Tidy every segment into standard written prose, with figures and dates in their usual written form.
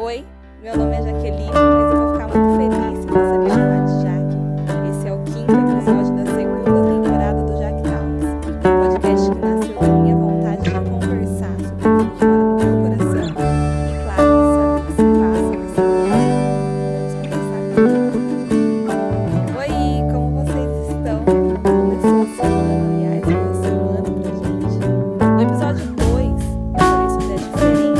Oi, meu nome é Jaqueline, mas eu vou ficar muito feliz se você me chamar de Jaque. Esse é o 5º episódio da segunda temporada do Jaque Talks, um podcast que nasceu da minha vontade de conversar sobre o que mora no meu coração. E claro, sabe o que se passa nessa vida. Oi, como vocês estão? Nessa semana, aliás, uma semana pra gente. No episódio 2, eu falei sobre a diferença entre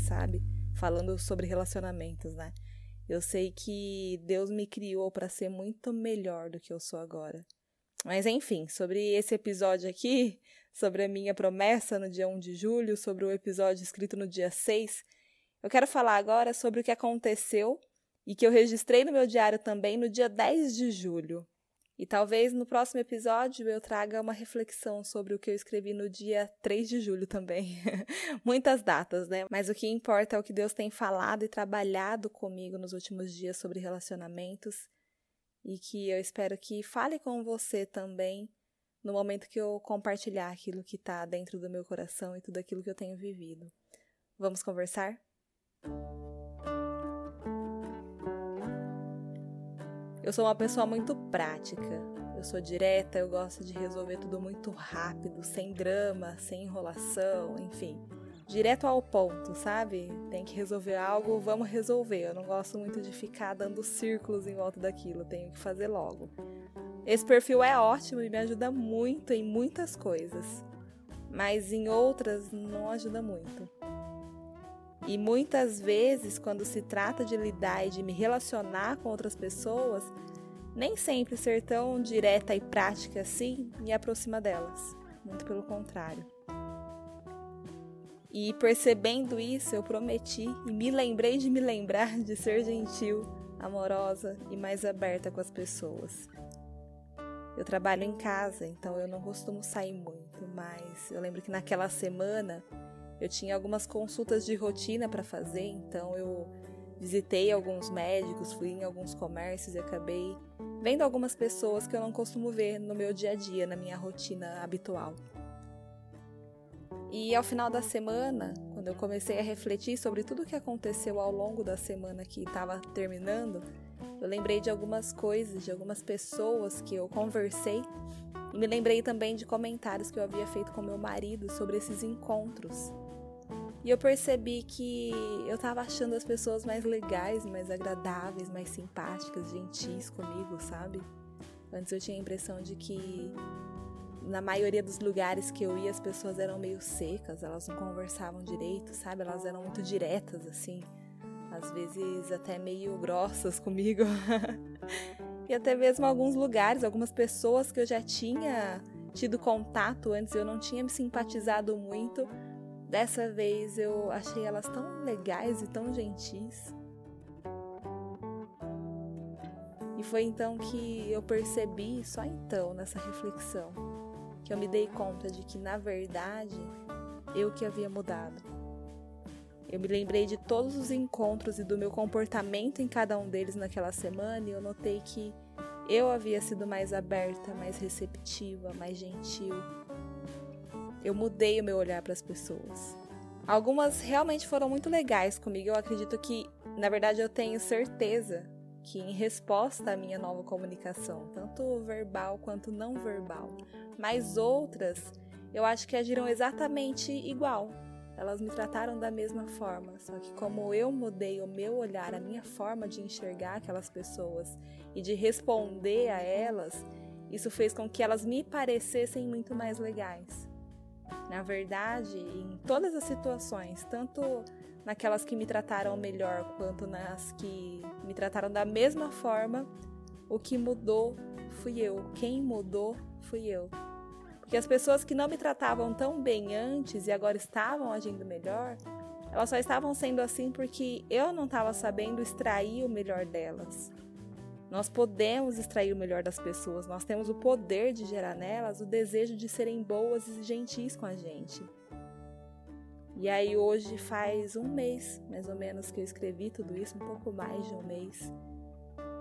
sabe? Falando sobre relacionamentos, né? Eu sei que Deus me criou para ser muito melhor do que eu sou agora. Mas enfim, sobre esse episódio aqui, sobre a minha promessa no dia 1 de julho, sobre o episódio escrito no dia 6, eu quero falar agora sobre o que aconteceu e que eu registrei no meu diário também no dia 10 de julho. E talvez no próximo episódio eu traga uma reflexão sobre o que eu escrevi no dia 3 de julho também. Muitas datas, né? Mas o que importa é o que Deus tem falado e trabalhado comigo nos últimos dias sobre relacionamentos e que eu espero que fale com você também no momento que eu compartilhar aquilo que está dentro do meu coração e tudo aquilo que eu tenho vivido. Vamos conversar? Eu sou uma pessoa muito prática, eu sou direta, eu gosto de resolver tudo muito rápido, sem drama, sem enrolação, enfim. Direto ao ponto, sabe? Tem que resolver algo, vamos resolver. Eu não gosto muito de ficar dando círculos em volta daquilo, tenho que fazer logo. Esse perfil é ótimo e me ajuda muito em muitas coisas, mas em outras não ajuda muito. E muitas vezes, quando se trata de lidar e de me relacionar com outras pessoas, nem sempre ser tão direta e prática assim me aproxima delas. Muito pelo contrário. E percebendo isso, eu prometi e me lembrei de me lembrar de ser gentil, amorosa e mais aberta com as pessoas. Eu trabalho em casa, então eu não costumo sair muito, mas eu lembro que naquela semana eu tinha algumas consultas de rotina para fazer, então eu visitei alguns médicos, fui em alguns comércios e acabei vendo algumas pessoas que eu não costumo ver no meu dia a dia, na minha rotina habitual. E ao final da semana, quando eu comecei a refletir sobre tudo o que aconteceu ao longo da semana que estava terminando, eu lembrei de algumas coisas, de algumas pessoas que eu conversei e me lembrei também de comentários que eu havia feito com meu marido sobre esses encontros. E eu percebi que eu estava achando as pessoas mais legais, mais agradáveis, mais simpáticas, gentis comigo, sabe? Antes eu tinha a impressão de que na maioria dos lugares que eu ia, as pessoas eram meio secas, elas não conversavam direito, sabe? Elas eram muito diretas, assim, às vezes até meio grossas comigo. E até mesmo alguns lugares, algumas pessoas que eu já tinha tido contato antes, eu não tinha me simpatizado muito. Dessa vez eu achei elas tão legais e tão gentis. E foi então que eu percebi, só então, nessa reflexão, que eu me dei conta de que, na verdade, eu que havia mudado. Eu me lembrei de todos os encontros e do meu comportamento em cada um deles naquela semana e eu notei que eu havia sido mais aberta, mais receptiva, mais gentil. Eu mudei o meu olhar para as pessoas. Algumas realmente foram muito legais comigo, eu acredito que, na verdade, eu tenho certeza que em resposta à minha nova comunicação, tanto verbal quanto não verbal, mas outras, eu acho que agiram exatamente igual. Elas me trataram da mesma forma, só que como eu mudei o meu olhar, a minha forma de enxergar aquelas pessoas e de responder a elas, isso fez com que elas me parecessem muito mais legais. Na verdade, em todas as situações, tanto naquelas que me trataram melhor, quanto nas que me trataram da mesma forma, o que mudou fui eu, quem mudou fui eu. Porque as pessoas que não me tratavam tão bem antes e agora estavam agindo melhor, elas só estavam sendo assim porque eu não estava sabendo extrair o melhor delas. Nós podemos extrair o melhor das pessoas, nós temos o poder de gerar nelas o desejo de serem boas e gentis com a gente. E aí hoje faz um mês, mais ou menos, que eu escrevi tudo isso, um pouco mais de um mês.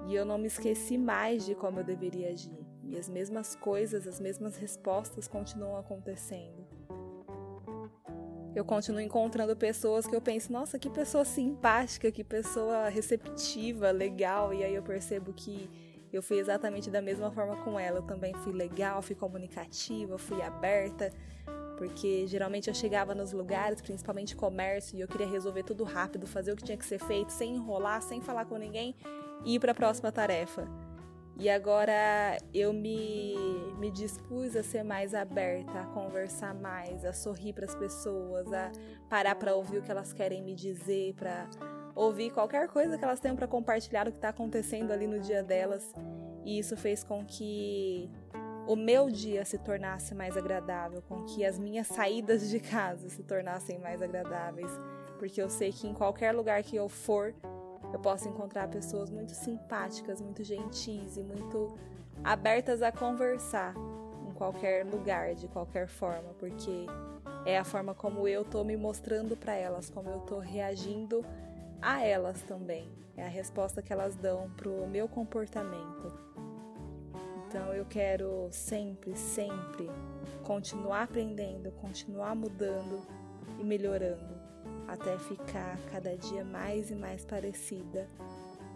E eu não me esqueci mais de como eu deveria agir. E as mesmas coisas, as mesmas respostas continuam acontecendo. Eu continuo encontrando pessoas que eu penso, nossa, que pessoa simpática, que pessoa receptiva, legal. E aí eu percebo que eu fui exatamente da mesma forma com ela. Eu também fui legal, fui comunicativa, fui aberta. Porque geralmente eu chegava nos lugares, principalmente comércio, e eu queria resolver tudo rápido, fazer o que tinha que ser feito, sem enrolar, sem falar com ninguém, e ir para a próxima tarefa. E agora eu me dispus a ser mais aberta, a conversar mais, a sorrir para as pessoas, a parar para ouvir o que elas querem me dizer, para ouvir qualquer coisa que elas tenham para compartilhar o que está acontecendo ali no dia delas. E isso fez com que o meu dia se tornasse mais agradável, com que as minhas saídas de casa se tornassem mais agradáveis, porque eu sei que em qualquer lugar que eu for, eu posso encontrar pessoas muito simpáticas, muito gentis e muito abertas a conversar em qualquer lugar, de qualquer forma, porque é a forma como eu tô me mostrando para elas, como eu tô reagindo a elas também, é a resposta que elas dão pro meu comportamento. Então eu quero sempre, sempre continuar aprendendo, continuar mudando e melhorando, até ficar cada dia mais e mais parecida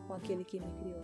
com aquele que me criou.